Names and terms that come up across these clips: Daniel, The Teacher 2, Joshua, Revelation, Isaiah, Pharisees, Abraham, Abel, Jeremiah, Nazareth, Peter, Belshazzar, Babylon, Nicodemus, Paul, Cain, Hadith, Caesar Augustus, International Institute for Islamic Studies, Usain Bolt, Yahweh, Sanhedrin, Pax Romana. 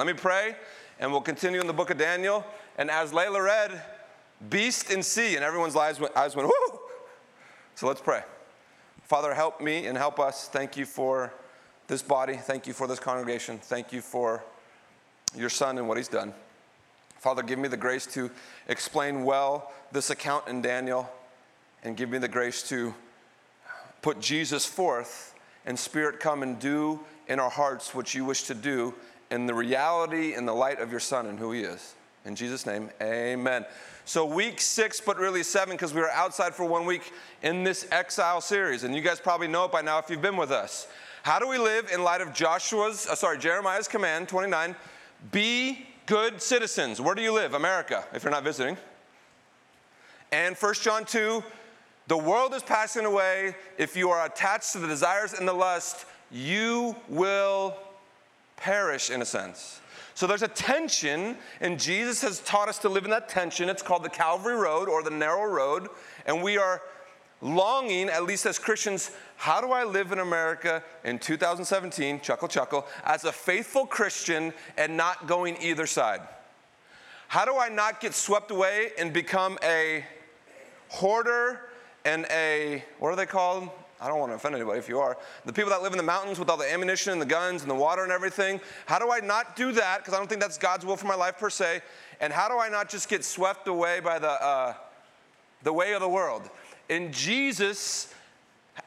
Let me pray, and we'll continue in the book of Daniel. And as Layla read, beast and sea, and everyone's eyes went, whoo! So let's pray. Father, help me and help us. Thank you for this body. Thank you for this congregation. Thank you for your son and what he's done. Father, give me the grace to explain well this account in Daniel, and give me the grace to put Jesus forth, and Spirit, come and do in our hearts what you wish to do in the reality and the light of your son and who he is. In Jesus' name, amen. So week 6, but really 7, because we were outside for 1 week in this exile series. And you guys probably know it by now if you've been with us. How do we live in light of Jeremiah's command, 29, be good citizens. Where do you live? America, if you're not visiting. And 1 John 2, the world is passing away. If you are attached to the desires and the lust, you will perish in a sense. So there's a tension, and Jesus has taught us to live in that tension. It's called the Calvary Road or the narrow road, and we are longing, at least as Christians, how do I live in America in 2017, chuckle, chuckle, as a faithful Christian and not going either side? How do I not get swept away and become a hoarder and a, what are they called? I don't want to offend anybody if you are. The people that live in the mountains with all the ammunition and the guns and the water and everything, how do I not do that? Because I don't think that's God's will for my life per se. And how do I not just get swept away by the way of the world? And Jesus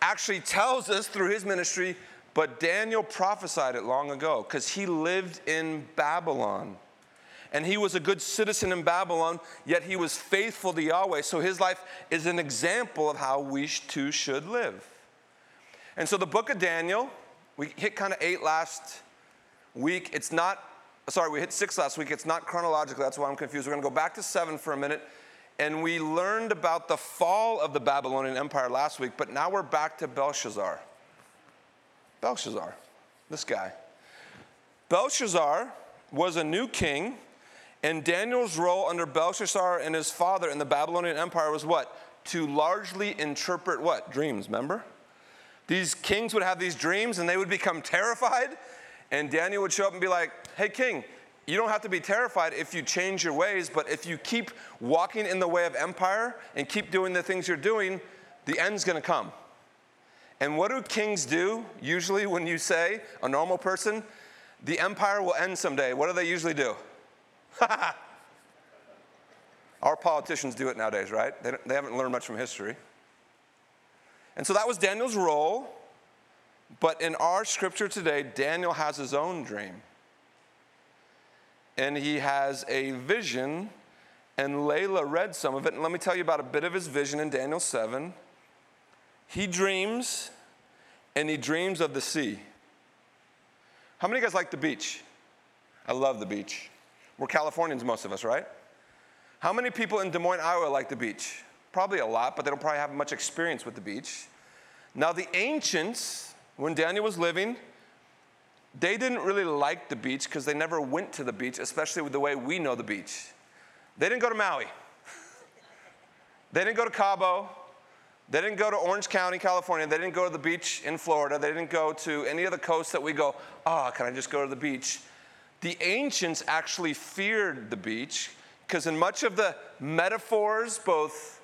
actually tells us through his ministry, but Daniel prophesied it long ago because he lived in Babylon. And he was a good citizen in Babylon, yet he was faithful to Yahweh. So his life is an example of how we too should live. And so the book of Daniel, we hit kind of 8 last week. We hit 6 last week. It's not chronological. That's why I'm confused. We're going to go back to 7 for a minute. And we learned about the fall of the Babylonian Empire last week, but now we're back to Belshazzar. Belshazzar, this guy. Belshazzar was a new king, and Daniel's role under Belshazzar and his father in the Babylonian Empire was what? To largely interpret what? Dreams, remember? These kings would have these dreams, and they would become terrified. And Daniel would show up and be like, hey, king, you don't have to be terrified if you change your ways. But if you keep walking in the way of empire and keep doing the things you're doing, the end's going to come. And what do kings do usually when you say, a normal person, the empire will end someday? What do they usually do? Our politicians do it nowadays, right? They haven't learned much from history. And so that was Daniel's role, but in our scripture today, Daniel has his own dream. And he has a vision, and Layla read some of it, and let me tell you about a bit of his vision in Daniel 7. He dreams, and he dreams of the sea. How many of you guys like the beach? I love the beach. We're Californians, most of us, right? How many people in Des Moines, Iowa like the beach? Probably a lot, but they don't probably have much experience with the beach. Now, the ancients, when Daniel was living, they didn't really like the beach because they never went to the beach, especially with the way we know the beach. They didn't go to Maui. They didn't go to Cabo. They didn't go to Orange County, California. They didn't go to the beach in Florida. They didn't go to any of the coasts that we go, can I just go to the beach? The ancients actually feared the beach because in much of the metaphors, both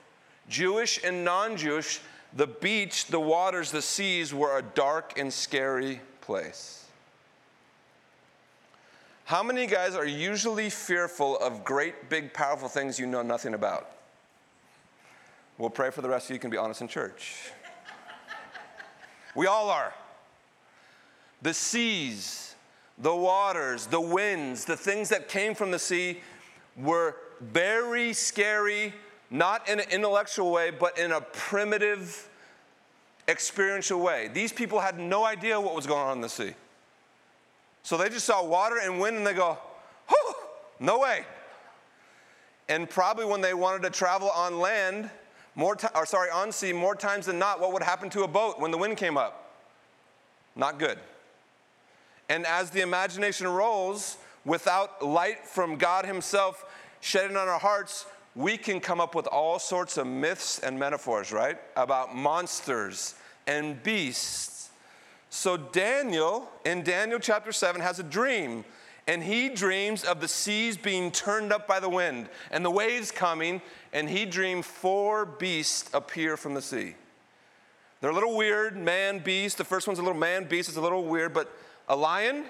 Jewish and non-Jewish, the beach, the waters, the seas were a dark and scary place. How many guys are usually fearful of great, big, powerful things you know nothing about? We'll pray for the rest of you. You can be honest in church. We all are. The seas, the waters, the winds, the things that came from the sea were very scary. Not in an intellectual way, but in a primitive, experiential way. These people had no idea what was going on in the sea. So they just saw water and wind, and they go, whew, no way. And probably when they wanted to travel on land, on sea, more times than not, what would happen to a boat when the wind came up? Not good. And as the imagination rolls, without light from God himself shedding on our hearts, we can come up with all sorts of myths and metaphors, right? About monsters and beasts. So Daniel, in Daniel chapter 7, has a dream. and he dreams of the seas being turned up by the wind and the waves coming, and he dreamed four beasts appear from the sea. They're a little weird, man, beast. The first one's a little man, beast. It's a little weird, but a lion,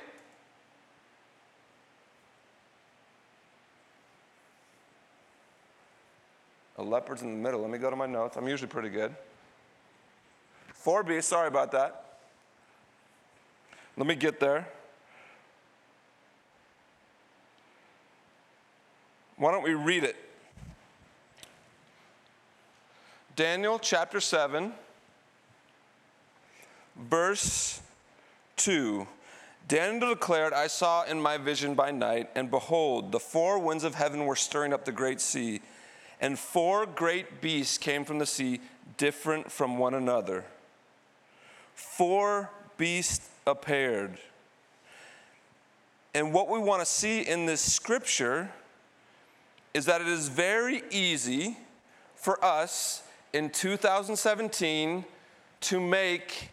a leopard's in the middle. Let me go to my notes. I'm usually pretty good. Four beasts, sorry about that. Let me get there. Why don't we read it? Daniel chapter 7, verse 2. Daniel declared, I saw in my vision by night, and behold, the four winds of heaven were stirring up the great sea, and four great beasts came from the sea, different from one another. Four beasts appeared. And what we want to see in this scripture is that it is very easy for us in 2017 to make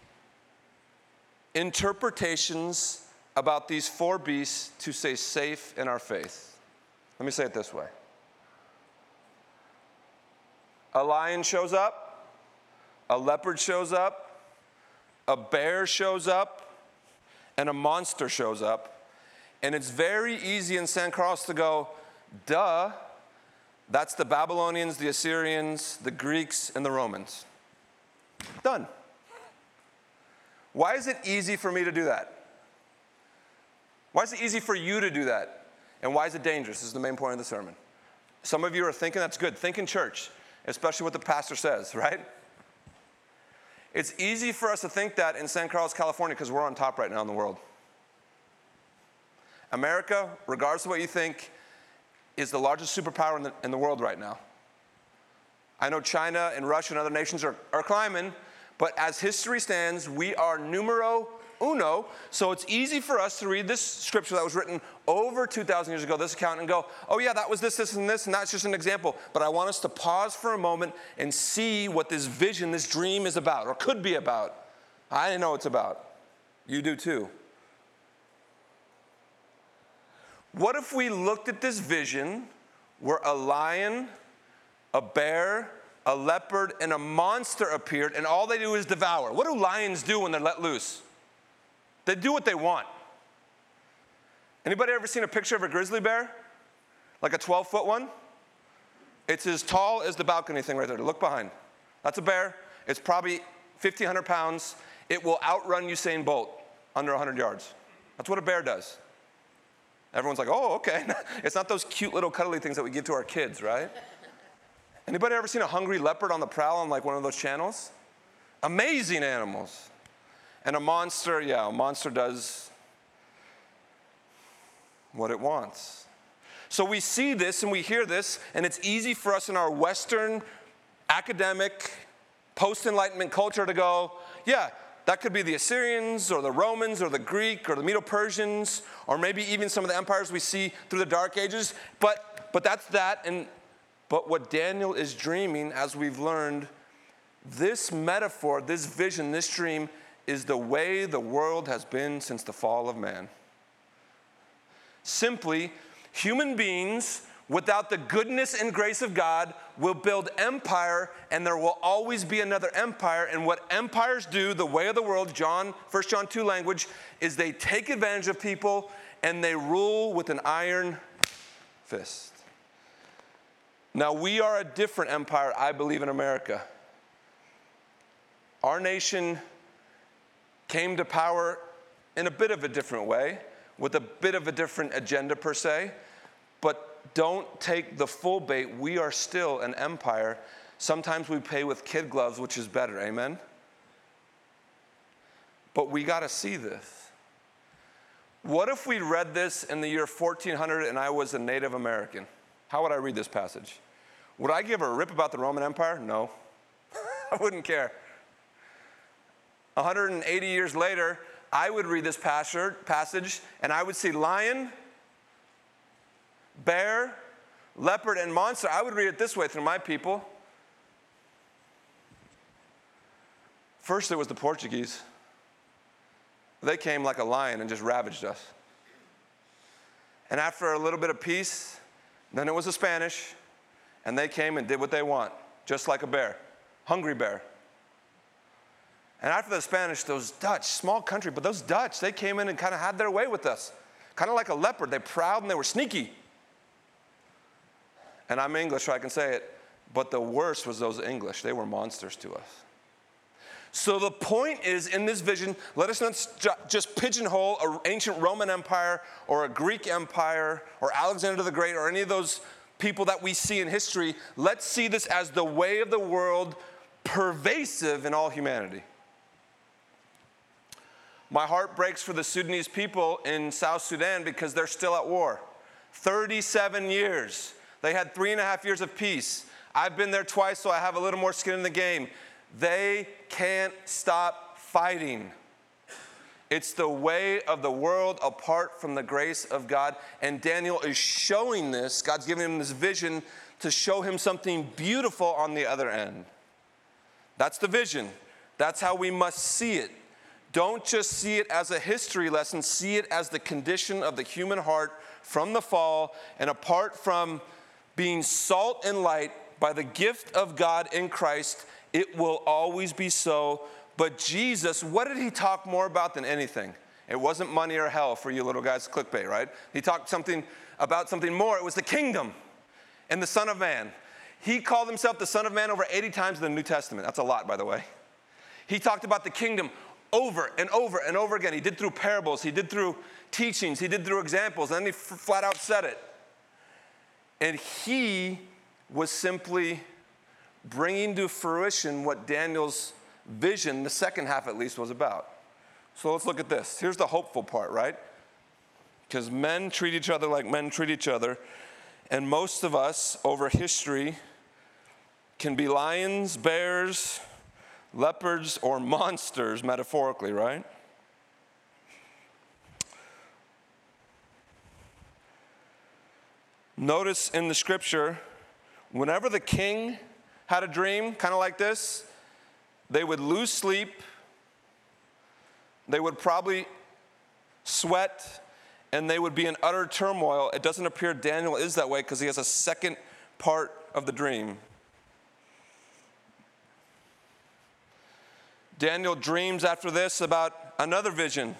interpretations about these four beasts to stay safe in our faith. Let me say it this way. A lion shows up, a leopard shows up, a bear shows up, and a monster shows up. And it's very easy in San Carlos to go, duh, that's the Babylonians, the Assyrians, the Greeks, and the Romans. Done. Why is it easy for me to do that? Why is it easy for you to do that? And why is it dangerous? This is the main point of the sermon. Some of you are thinking that's good. Think in church. Especially what the pastor says, right? It's easy for us to think that in San Carlos, California, because we're on top right now in the world. America, regardless of what you think, is the largest superpower in the world right now. I know China and Russia and other nations are climbing, but as history stands, we are numero uno, so it's easy for us to read this scripture that was written over 2,000 years ago, this account, and go, oh yeah, that was this, this, and this, and that's just an example. But I want us to pause for a moment and see what this vision, this dream is about, or could be about. I know it's about. You do too. What if we looked at this vision where a lion, a bear, a leopard, and a monster appeared, and all they do is devour? What do lions do when they're let loose? They do what they want. Anybody ever seen a picture of a grizzly bear? Like a 12-foot one? It's as tall as the balcony thing right there. Look behind. That's a bear. It's probably 1,500 pounds. It will outrun Usain Bolt under 100 yards. That's what a bear does. Everyone's like, oh, okay. It's not those cute little cuddly things that we give to our kids, right? Anybody ever seen a hungry leopard on the prowl on like one of those channels? Amazing animals. And a monster, yeah, a monster does what it wants. So we see this and we hear this, and it's easy for us in our Western academic post-Enlightenment culture to go, yeah, that could be the Assyrians or the Romans or the Greek or the Medo-Persians or maybe even some of the empires we see through the Dark Ages. But that's that. But what Daniel is dreaming, as we've learned, this metaphor, this vision, this dream is the way the world has been since the fall of man. Simply, human beings, without the goodness and grace of God, will build empire, and there will always be another empire. And what empires do, the way of the world, 1 John 2 language, is they take advantage of people, and they rule with an iron fist. Now, we are a different empire, I believe, in America. Our nation came to power in a bit of a different way, with a bit of a different agenda per se, but don't take the full bait. We are still an empire. Sometimes we play with kid gloves, which is better, amen? But we got to see this. What if we read this in the year 1400 and I was a Native American? How would I read this passage? Would I give a rip about the Roman Empire? No. I wouldn't care. 180 years later, I would read this passage, and I would see lion, bear, leopard, and monster. I would read it this way through my people. First, it was the Portuguese. They came like a lion and just ravaged us. And after a little bit of peace, then it was the Spanish, and they came and did what they want, just like a bear, hungry bear. And after the Spanish, those Dutch, small country, but those Dutch, they came in and kind of had their way with us, kind of like a leopard. They prowled and they were sneaky. And I'm English, so I can say it, but the worst was those English. They were monsters to us. So the point is, in this vision, let us not just pigeonhole an ancient Roman Empire or a Greek Empire or Alexander the Great or any of those people that we see in history. Let's see this as the way of the world, pervasive in all humanity. My heart breaks for the Sudanese people in South Sudan because they're still at war. 37 years. They had 3.5 years of peace. I've been there twice, so I have a little more skin in the game. They can't stop fighting. It's the way of the world apart from the grace of God. And Daniel is showing this. God's giving him this vision to show him something beautiful on the other end. That's the vision. That's how we must see it. Don't just see it as a history lesson. See it as the condition of the human heart from the fall and apart from being salt and light by the gift of God in Christ. It will always be so. But Jesus, what did he talk more about than anything? It wasn't money or hell for you little guys, clickbait, right? He talked something about something more. It was the kingdom and the Son of Man. He called himself the Son of Man over 80 times in the New Testament. That's a lot, by the way. He talked about the kingdom over and over and over again. He did through parables. He did through teachings. He did through examples. And then he flat out said it. And he was simply bringing to fruition what Daniel's vision, the second half at least, was about. So let's look at this. Here's the hopeful part, right? Because men treat each other like men treat each other. And most of us, over history, can be lions, bears, leopards, or monsters, metaphorically, right? Notice in the scripture, whenever the king had a dream, kind of like this, they would lose sleep, they would probably sweat, and they would be in utter turmoil. It doesn't appear Daniel is that way because he has a second part of the dream. Daniel dreams after this about another vision,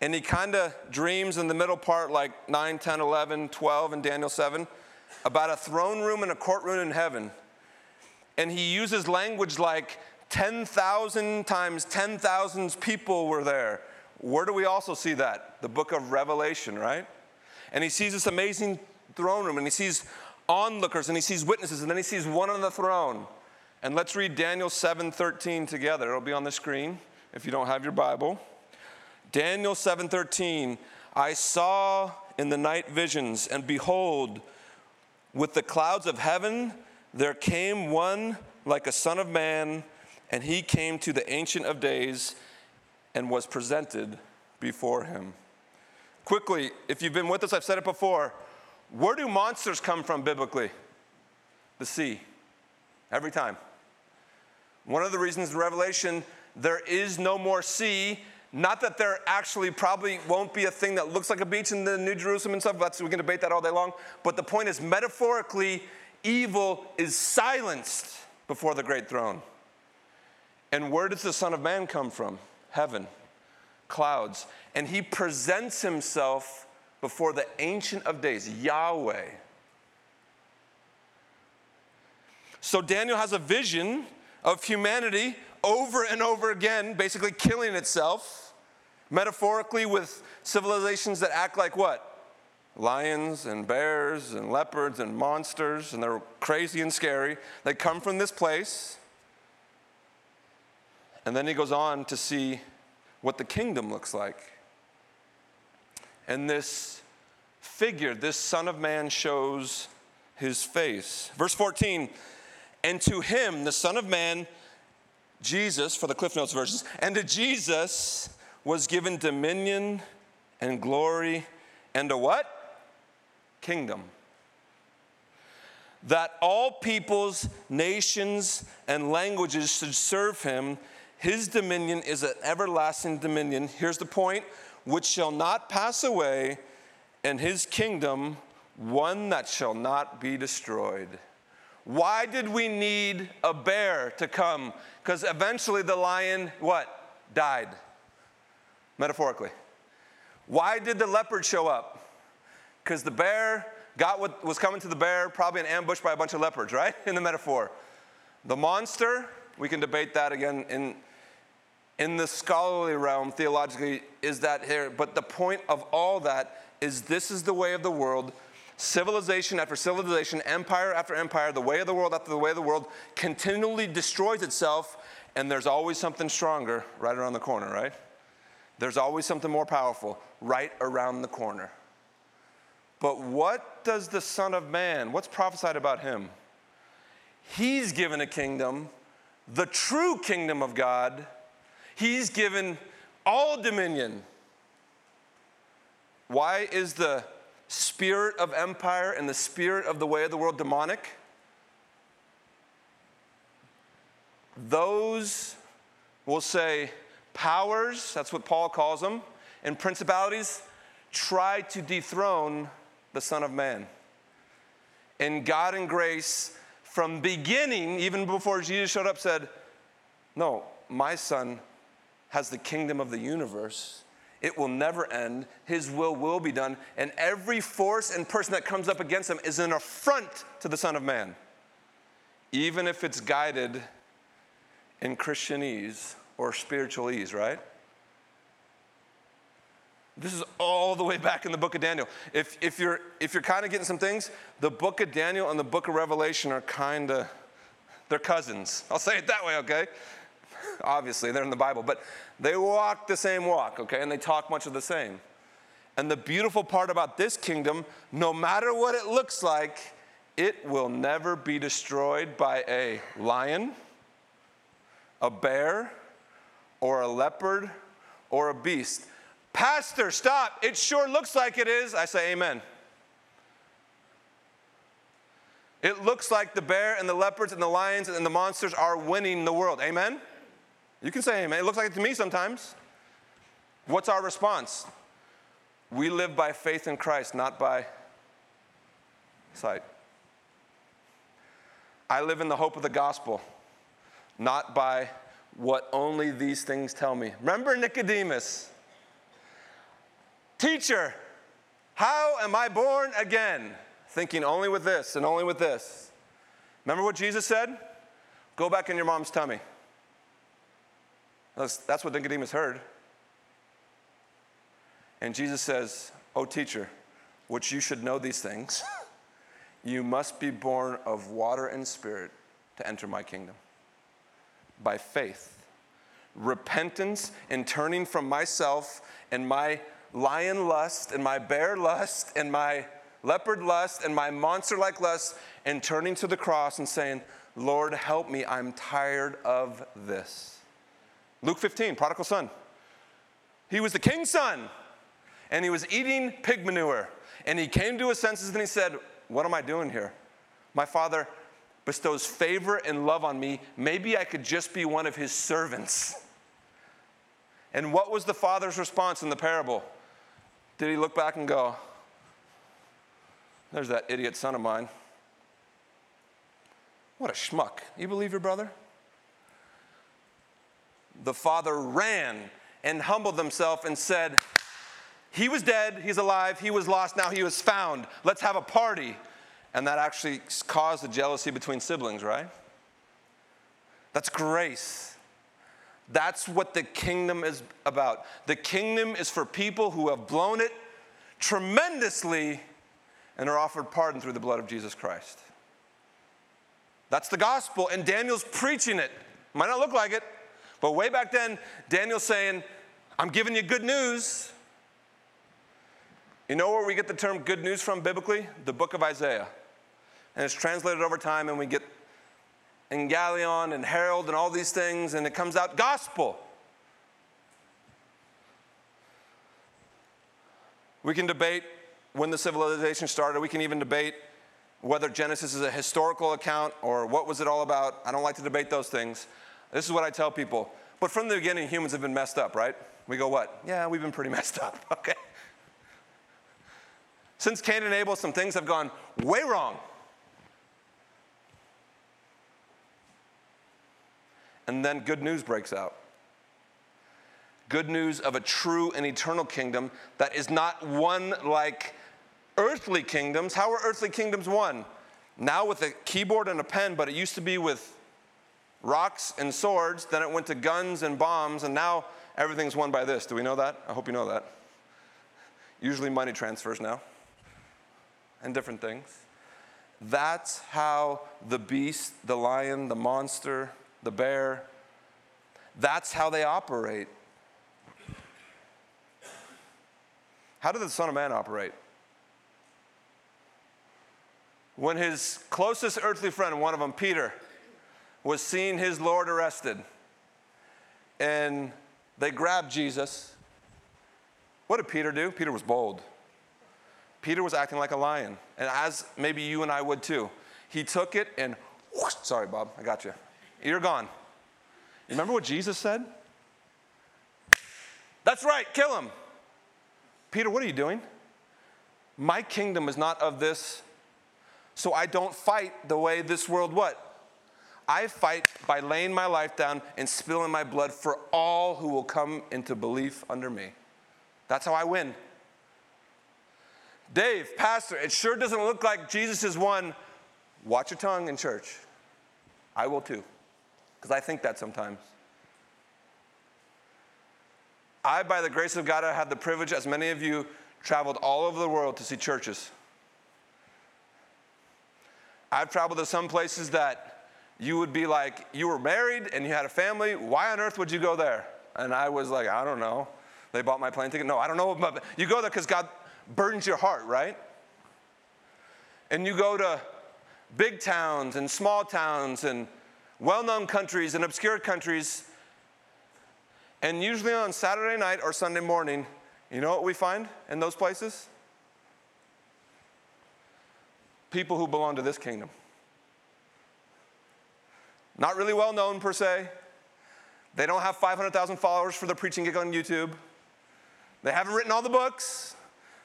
and he kind of dreams in the middle part, like 9, 10, 11, 12, and Daniel 7, about a throne room and a courtroom in heaven. And he uses language like 10,000 times 10,000 people were there. Where do we also see that? The book of Revelation, right? And he sees this amazing throne room, and he sees onlookers, and he sees witnesses, and then he sees one on the throne. And let's read Daniel 7:13 together. It'll be on the screen if you don't have your Bible. Daniel 7:13, I saw in the night visions, and behold, with the clouds of heaven there came one like a son of man, and he came to the Ancient of Days and was presented before him. Quickly, if you've been with us, I've said it before. Where do monsters come from biblically? The sea. Every time. One of the reasons in Revelation there is no more sea, not that there actually probably won't be a thing that looks like a beach in the New Jerusalem and stuff. We can debate that all day long. But the point is, metaphorically, evil is silenced before the great throne. And where does the Son of Man come from? Heaven, clouds. And he presents himself before the Ancient of Days, Yahweh. So Daniel has a vision of humanity over and over again, basically killing itself, metaphorically, with civilizations that act like what? Lions and bears and leopards and monsters, and they're crazy and scary. They come from this place. And then he goes on to see what the kingdom looks like. And this figure, this Son of Man, shows his face. Verse 14, and to him, the Son of Man, Jesus, for the Cliff Notes versions, and to Jesus was given dominion and glory and a what? Kingdom, that all peoples, nations, and languages should serve him. His dominion is an everlasting dominion. Here's the point, which shall not pass away, and his kingdom one that shall not be destroyed. Why did we need a bear to come? Because eventually the lion, what? Died. Metaphorically. Why did the leopard show up? Because the bear got what was coming to the bear, probably an ambush by a bunch of leopards, right? In the metaphor. The monster, we can debate that again in the scholarly realm, theologically, is that here. But the point of all that is this is the way of the world. Civilization after civilization, empire after empire, the way of the world after the way of the world continually destroys itself, and there's always something stronger right around the corner, right? There's always something more powerful right around the corner. But what does the Son of Man, what's prophesied about him? He's given a kingdom, the true kingdom of God. He's given all dominion. Why is the spirit of empire and the spirit of the way of the world demonic? Those will say powers, that's what Paul calls them, and principalities try to dethrone the Son of Man. And God in grace from beginning, even before Jesus showed up, said, no, my son has the kingdom of the universe. It will never end. His will be done. And every force and person that comes up against him is an affront to the Son of Man. Even if it's guided in Christianese or spiritualese, right? This is all the way back in the book of Daniel. If you're kind of getting some things, the book of Daniel and the book of Revelation are kind of, they're cousins. I'll say it that way, okay? Obviously, they're in the Bible, but they walk the same walk, okay? And they talk much of the same. And the beautiful part about this kingdom, no matter what it looks like, it will never be destroyed by a lion, a bear, or a leopard, or a beast. Pastor, stop. It sure looks like it is. I say amen. It looks like the bear and the leopards and the lions and the monsters are winning the world. Amen? You can say amen. It looks like it to me sometimes. What's our response? We live by faith in Christ, not by sight. I live in the hope of the gospel, not by what only these things tell me. Remember Nicodemus? Teacher, how am I born again? Thinking only with this and only with this. Remember what Jesus said? Go back in your mom's tummy. That's what Nicodemus heard. And Jesus says, oh, teacher, which you should know these things, you must be born of water and spirit to enter my kingdom. By faith, repentance, and turning from myself and my lion lust and my bear lust and my leopard lust and my monster-like lust, and turning to the cross and saying, Lord, help me, I'm tired of this. Luke 15, prodigal son. He was the king's son, and he was eating pig manure. And he came to his senses and he said, what am I doing here? My father bestows favor and love on me. Maybe I could just be one of his servants. And what was the father's response in the parable? Did he look back and go, there's that idiot son of mine. What a schmuck. You believe your brother? The father ran and humbled himself and said, he was dead, he's alive, he was lost, now he was found. Let's have a party. And that actually caused the jealousy between siblings, right? That's grace. That's what the kingdom is about. The kingdom is for people who have blown it tremendously and are offered pardon through the blood of Jesus Christ. That's the gospel, and Daniel's preaching it. Might not look like it, but way back then, Daniel's saying, I'm giving you good news. You know where we get the term good news from biblically? The book of Isaiah. And it's translated over time, and we get Engalion and Herald and all these things, and it comes out gospel. We can debate when the civilization started. We can even debate whether Genesis is a historical account or what was it all about. I don't like to debate those things. This is what I tell people. But from the beginning, humans have been messed up, right? We go, what? Yeah, we've been pretty messed up, okay? Since Cain and Abel, some things have gone way wrong. And then good news breaks out. Good news of a true and eternal kingdom that is not won like earthly kingdoms. How are earthly kingdoms won? Now with a keyboard and a pen, but it used to be with rocks and swords. Then it went to guns and bombs, and now everything's won by this. Do we know that? I hope you know that. Usually money transfers now and different things. That's how the beast, the lion, the monster, the bear, that's how they operate. How did the Son of Man operate? When his closest earthly friend, one of them, Peter, was seeing his Lord arrested, and they grabbed Jesus, what did Peter do? Peter was bold. Peter was acting like a lion, and as maybe you and I would too. He took it and, whoosh, sorry, Bob, I got you. You're gone. Remember what Jesus said? That's right, kill him. Peter, what are you doing? My kingdom is not of this, so I don't fight the way this world what? I fight by laying my life down and spilling my blood for all who will come into belief under me. That's how I win. Dave, pastor, it sure doesn't look like Jesus is one. Watch your tongue in church. I will too, because I think that sometimes. I, by the grace of God, I had the privilege, as many of you, traveled all over the world to see churches. I've traveled to some places that you would be like, you were married and you had a family, why on earth would you go there? And I was like, I don't know. They bought my plane ticket. No, I don't know. But you go there because God burdens your heart, right? And you go to big towns and small towns and well-known countries and obscure countries. And usually on Saturday night or Sunday morning, you know what we find in those places? People who belong to this kingdom. Not really well-known per se. They don't have 500,000 followers for their preaching gig on YouTube. They haven't written all the books.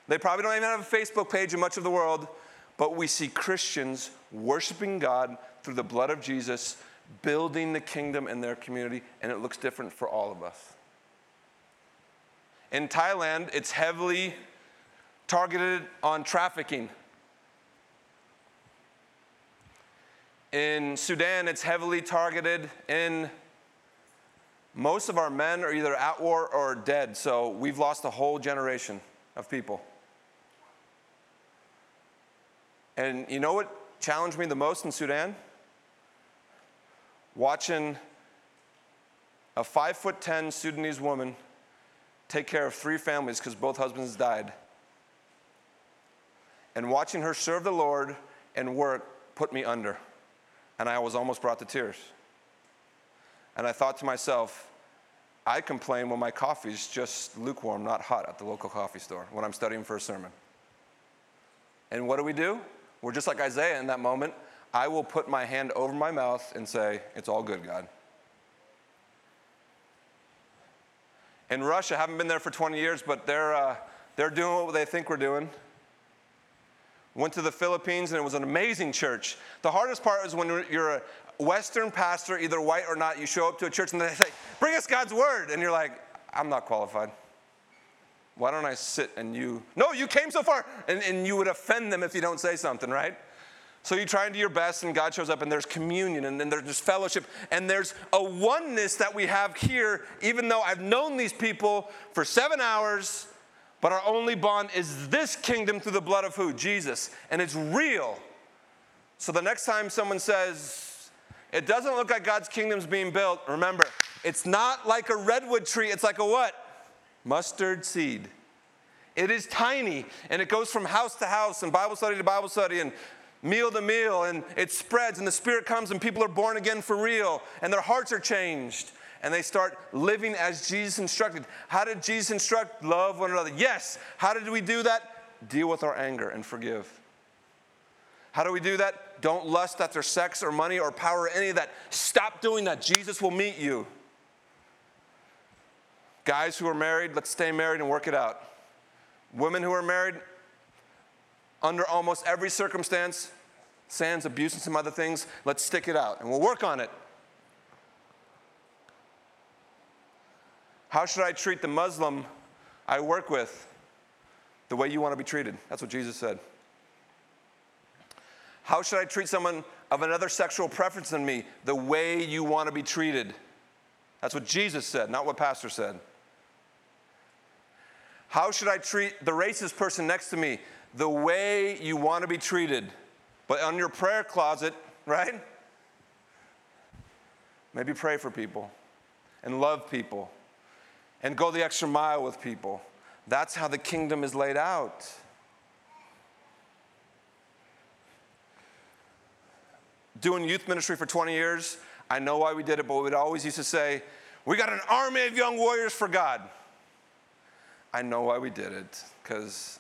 They probably don't even have a Facebook page in much of the world. But we see Christians worshiping God through the blood of Jesus, building the kingdom in their community, and it looks different for all of us. In Thailand, it's heavily targeted on trafficking. In Sudan, it's heavily targeted in... Most of our men are either at war or dead, so we've lost a whole generation of people. And you know what challenged me the most in Sudan? Watching a 5'10" Sudanese woman take care of three families because both husbands died. And watching her serve the Lord and work put me under. And I was almost brought to tears. And I thought to myself, I complain when my coffee's just lukewarm, not hot, at the local coffee store when I'm studying for a sermon. And what do? We're just like Isaiah in that moment. I will put my hand over my mouth and say, it's all good, God. In Russia, I haven't been there for 20 years, but they're doing what they think we're doing. Went to the Philippines, and it was an amazing church. The hardest part is when you're a Western pastor, either white or not, you show up to a church, and they say, bring us God's word. And you're like, I'm not qualified. Why don't I sit and you? No, you came so far. And you would offend them if you don't say something, right? So you try and do your best, and God shows up, and there's communion, and then there's just fellowship, and there's a oneness that we have here, even though I've known these people for 7 hours, but our only bond is this kingdom through the blood of who? Jesus. And it's real. So the next time someone says, it doesn't look like God's kingdom's being built, remember, it's not like a redwood tree. It's like a what? Mustard seed. It is tiny, and it goes from house to house and Bible study to Bible study and meal to meal, and it spreads, and the Spirit comes, and people are born again for real, and their hearts are changed. And they start living as Jesus instructed. How did Jesus instruct? Love one another. Yes. How did we do that? Deal with our anger and forgive. How do we do that? Don't lust after sex or money or power or any of that. Stop doing that. Jesus will meet you. Guys who are married, let's stay married and work it out. Women who are married, under almost every circumstance, sans abuse and some other things, let's stick it out and we'll work on it. How should I treat the Muslim I work with the way you want to be treated? That's what Jesus said. How should I treat someone of another sexual preference than me the way you want to be treated? That's what Jesus said, not what Pastor said. How should I treat the racist person next to me the way you want to be treated? But on your prayer closet, right? Maybe pray for people and love people. And go the extra mile with people. That's how the kingdom is laid out. Doing youth ministry for 20 years, I know why we did it, but we would always used to say, we got an army of young warriors for God. I know why we did it, because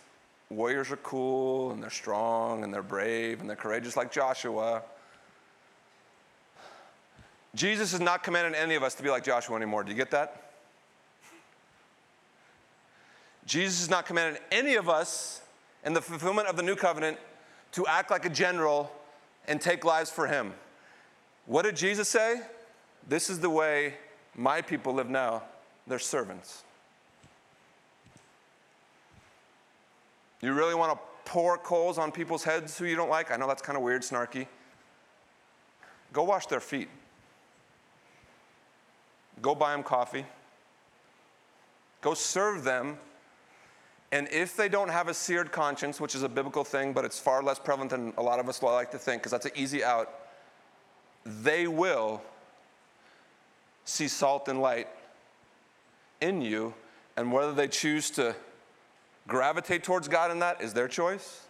warriors are cool, and they're strong, and they're brave, and they're courageous like Joshua. Jesus is not commanding any of us to be like Joshua anymore. Do you get that? Jesus is not commanding any of us in the fulfillment of the new covenant to act like a general and take lives for him. What did Jesus say? This is the way my people live now. They're servants. You really want to pour coals on people's heads who you don't like? I know that's kind of weird, snarky. Go wash their feet. Go buy them coffee. Go serve them. And if they don't have a seared conscience, which is a biblical thing, but it's far less prevalent than a lot of us like to think, because that's an easy out, they will see salt and light in you. And whether they choose to gravitate towards God in that is their choice.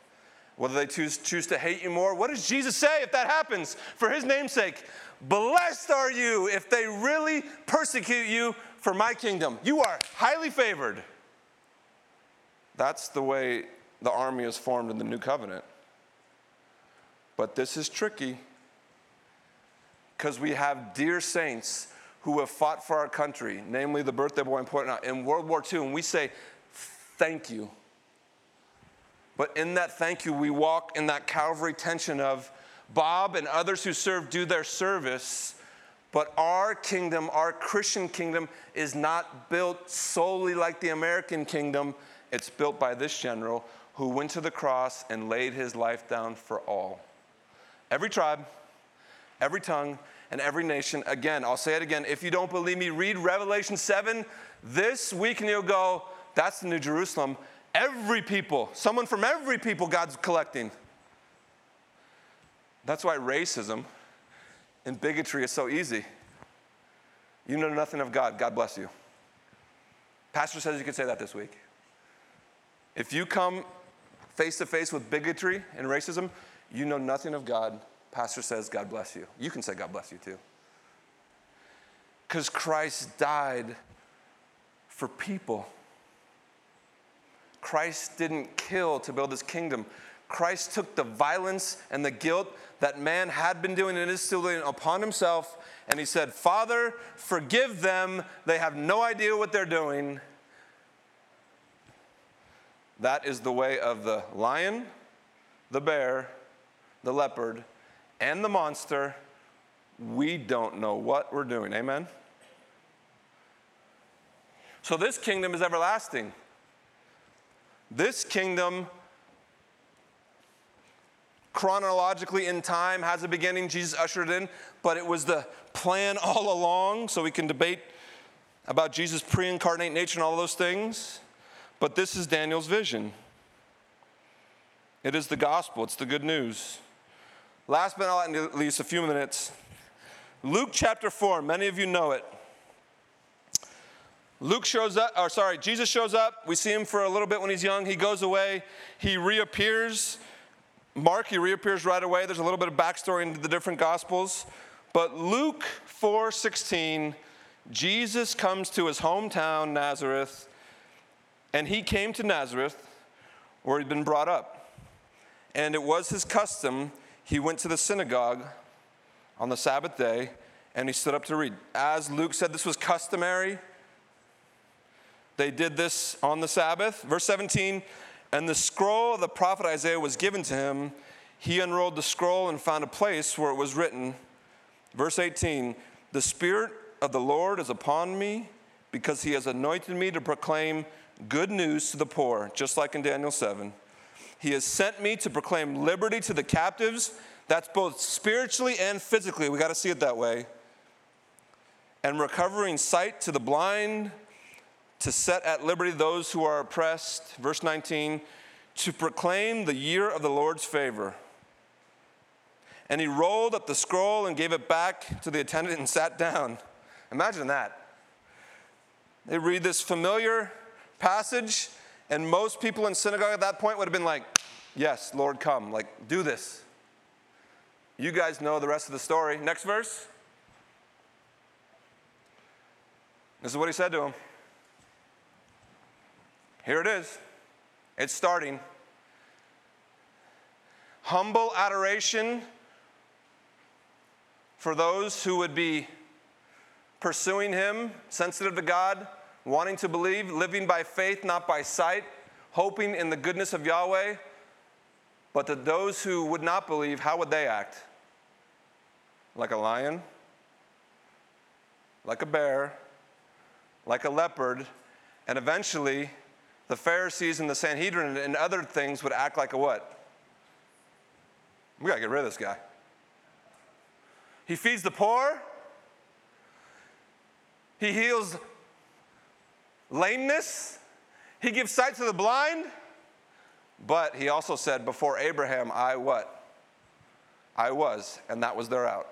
Whether they choose to hate you more. What does Jesus say if that happens? For his name's sake, blessed are you if they really persecute you for my kingdom. You are highly favored. That's the way the army is formed in the new covenant. But this is tricky because we have dear saints who have fought for our country, namely the birthday boy I'm pointing out, in World War II, and we say, thank you. But in that thank you, we walk in that Calvary tension of Bob and others who serve do their service, but our kingdom, our Christian kingdom, is not built solely like the American kingdom. It's built by this general who went to the cross and laid his life down for all. Every tribe, every tongue, and every nation. Again, I'll say it again. If you don't believe me, read Revelation 7 this week and you'll go, that's the New Jerusalem. Every people, someone from every people God's collecting. That's why racism and bigotry is so easy. You know nothing of God. God bless you. Pastor says you can say that this week. If you come face-to-face with bigotry and racism, you know nothing of God. Pastor says, God bless you. You can say, God bless you, too. Because Christ died for people. Christ didn't kill to build his kingdom. Christ took the violence and the guilt that man had been doing and is still doing upon himself, and he said, Father, forgive them. They have no idea what they're doing. That is the way of the lion, the bear, the leopard, and the monster. We don't know what we're doing. Amen? So this kingdom is everlasting. This kingdom, chronologically in time, has a beginning. Jesus ushered it in, but it was the plan all along. So we can debate about Jesus' pre-incarnate nature and all those things. But this is Daniel's vision. It is the gospel. It's the good news. Last but not least, a few minutes. Luke chapter 4. Many of you know it. Jesus shows up. We see him for a little bit when he's young. He goes away. He reappears. Mark, he reappears right away. There's a little bit of backstory in the different gospels. But Luke 4:16, Jesus comes to his hometown, Nazareth. And he came to Nazareth, where he'd been brought up. And it was his custom, he went to the synagogue on the Sabbath day, and he stood up to read. As Luke said, this was customary. They did this on the Sabbath. Verse 17, And the scroll of the prophet Isaiah was given to him. He unrolled the scroll and found a place where it was written, verse 18, "The Spirit of the Lord is upon me, because he has anointed me to proclaim good news to the poor," just like in Daniel 7. "He has sent me to proclaim liberty to the captives." That's both spiritually and physically. We got to see it that way. "And recovering sight to the blind, to set at liberty those who are oppressed." Verse 19, "to proclaim the year of the Lord's favor." And he rolled up the scroll and gave it back to the attendant and sat down. Imagine that. They read this familiar passage, and most people in synagogue at that point would have been like, "Yes, Lord, come. Like, do this." You guys know the rest of the story. Next verse. This is what he said to him. Here it is. It's starting. Humble adoration for those who would be pursuing him, sensitive to God, wanting to believe, living by faith, not by sight, hoping in the goodness of Yahweh. But to those who would not believe, how would they act? Like a lion, like a bear, like a leopard, and eventually the Pharisees and the Sanhedrin and other things would act like a what? We got to get rid of this guy. He feeds the poor. He heals lameness. He gives sight to the blind. But he also said, before Abraham, I what? I was, and that was their out.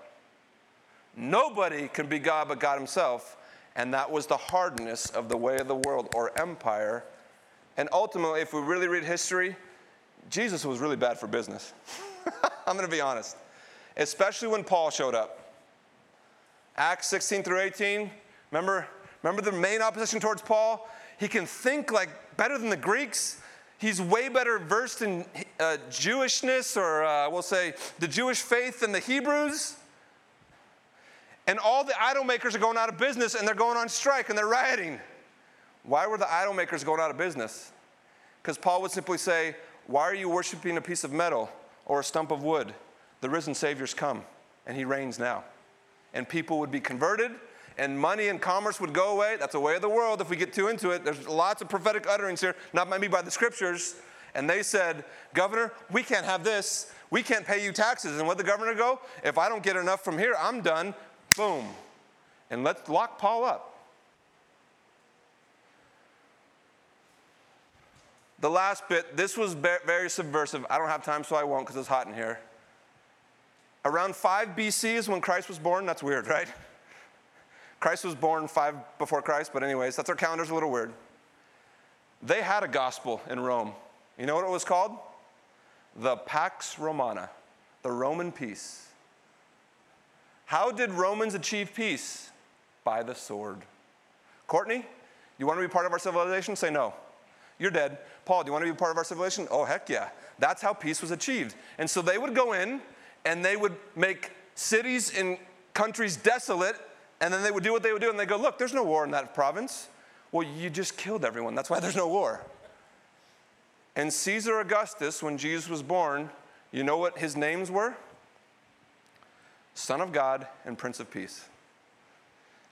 Nobody can be God but God himself, and that was the hardness of the way of the world or empire. And ultimately, if we really read history, Jesus was really bad for business. I'm going to be honest, especially when Paul showed up. Acts 16 through 18, remember the main opposition towards Paul? He can think like better than the Greeks. He's way better versed in Jewishness, or we'll say the Jewish faith, than the Hebrews. And all the idol makers are going out of business, and they're going on strike, and they're rioting. Why were the idol makers going out of business? Because Paul would simply say, why are you worshiping a piece of metal or a stump of wood? The risen Savior's come, and he reigns now. And people would be converted, and money and commerce would go away. That's a way of the world if we get too into it. There's lots of prophetic utterings here, not by me, by the scriptures. And they said, Governor, we can't have this. We can't pay you taxes. And where'd the governor go? If I don't get enough from here, I'm done. Boom. And let's lock Paul up. The last bit, this was very subversive. I don't have time, so I won't, because it's hot in here. Around 5 BC is when Christ was born. That's weird, right? Christ was born 5 before Christ, but anyways, that's our calendar's a little weird. They had a gospel in Rome. You know what it was called? The Pax Romana, the Roman peace. How did Romans achieve peace? By the sword. Courtney, you want to be part of our civilization? Say no. You're dead. Paul, do you want to be part of our civilization? Oh, heck yeah. That's how peace was achieved. And so they would go in, and they would make cities and countries desolate. And then they would do what they would do, and they go, look, there's no war in that province. Well, you just killed everyone. That's why there's no war. And Caesar Augustus, when Jesus was born, you know what his names were? Son of God and Prince of Peace.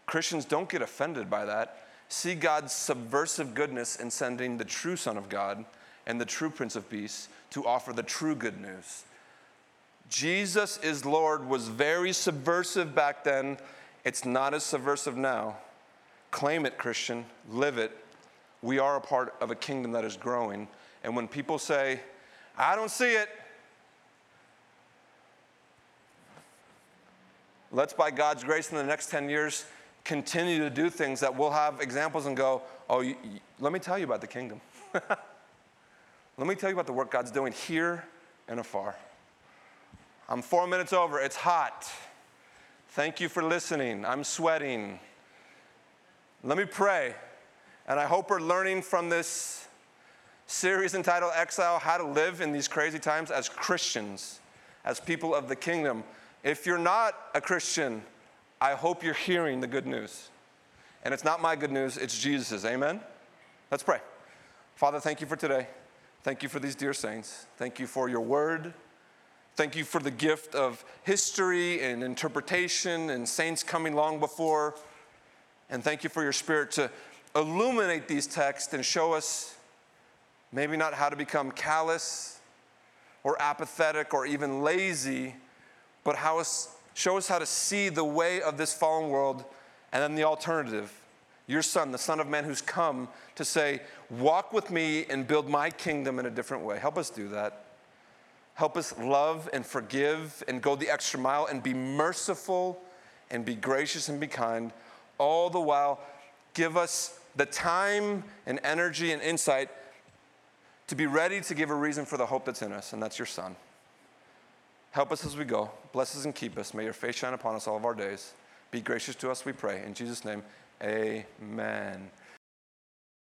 Christians don't get offended by that. See God's subversive goodness in sending the true Son of God and the true Prince of Peace to offer the true good news. Jesus is Lord was very subversive back then. It's not as subversive now. Claim it, Christian. Live it. We are a part of a kingdom that is growing. And when people say, I don't see it, let's, by God's grace, in the next 10 years, continue to do things that we'll have examples and go, oh, let me tell you about the kingdom. Let me tell you about the work God's doing here and afar. I'm 4 minutes over. It's hot. Thank you for listening. I'm sweating. Let me pray. And I hope we're learning from this series entitled Exile, how to live in these crazy times as Christians, as people of the kingdom. If you're not a Christian, I hope you're hearing the good news. And it's not my good news, it's Jesus'. Amen? Let's pray. Father, thank you for today. Thank you for these dear saints. Thank you for your word. Thank you for the gift of history and interpretation and saints coming long before. And thank you for your Spirit to illuminate these texts and show us maybe not how to become callous or apathetic or even lazy, but show us how to see the way of this fallen world and then the alternative, your Son, the Son of Man, who's come to say, walk with me and build my kingdom in a different way. Help us do that. Help us love and forgive and go the extra mile and be merciful and be gracious and be kind. All the while, give us the time and energy and insight to be ready to give a reason for the hope that's in us, and that's your Son. Help us as we go. Bless us and keep us. May your face shine upon us all of our days. Be gracious to us, we pray. In Jesus' name, amen.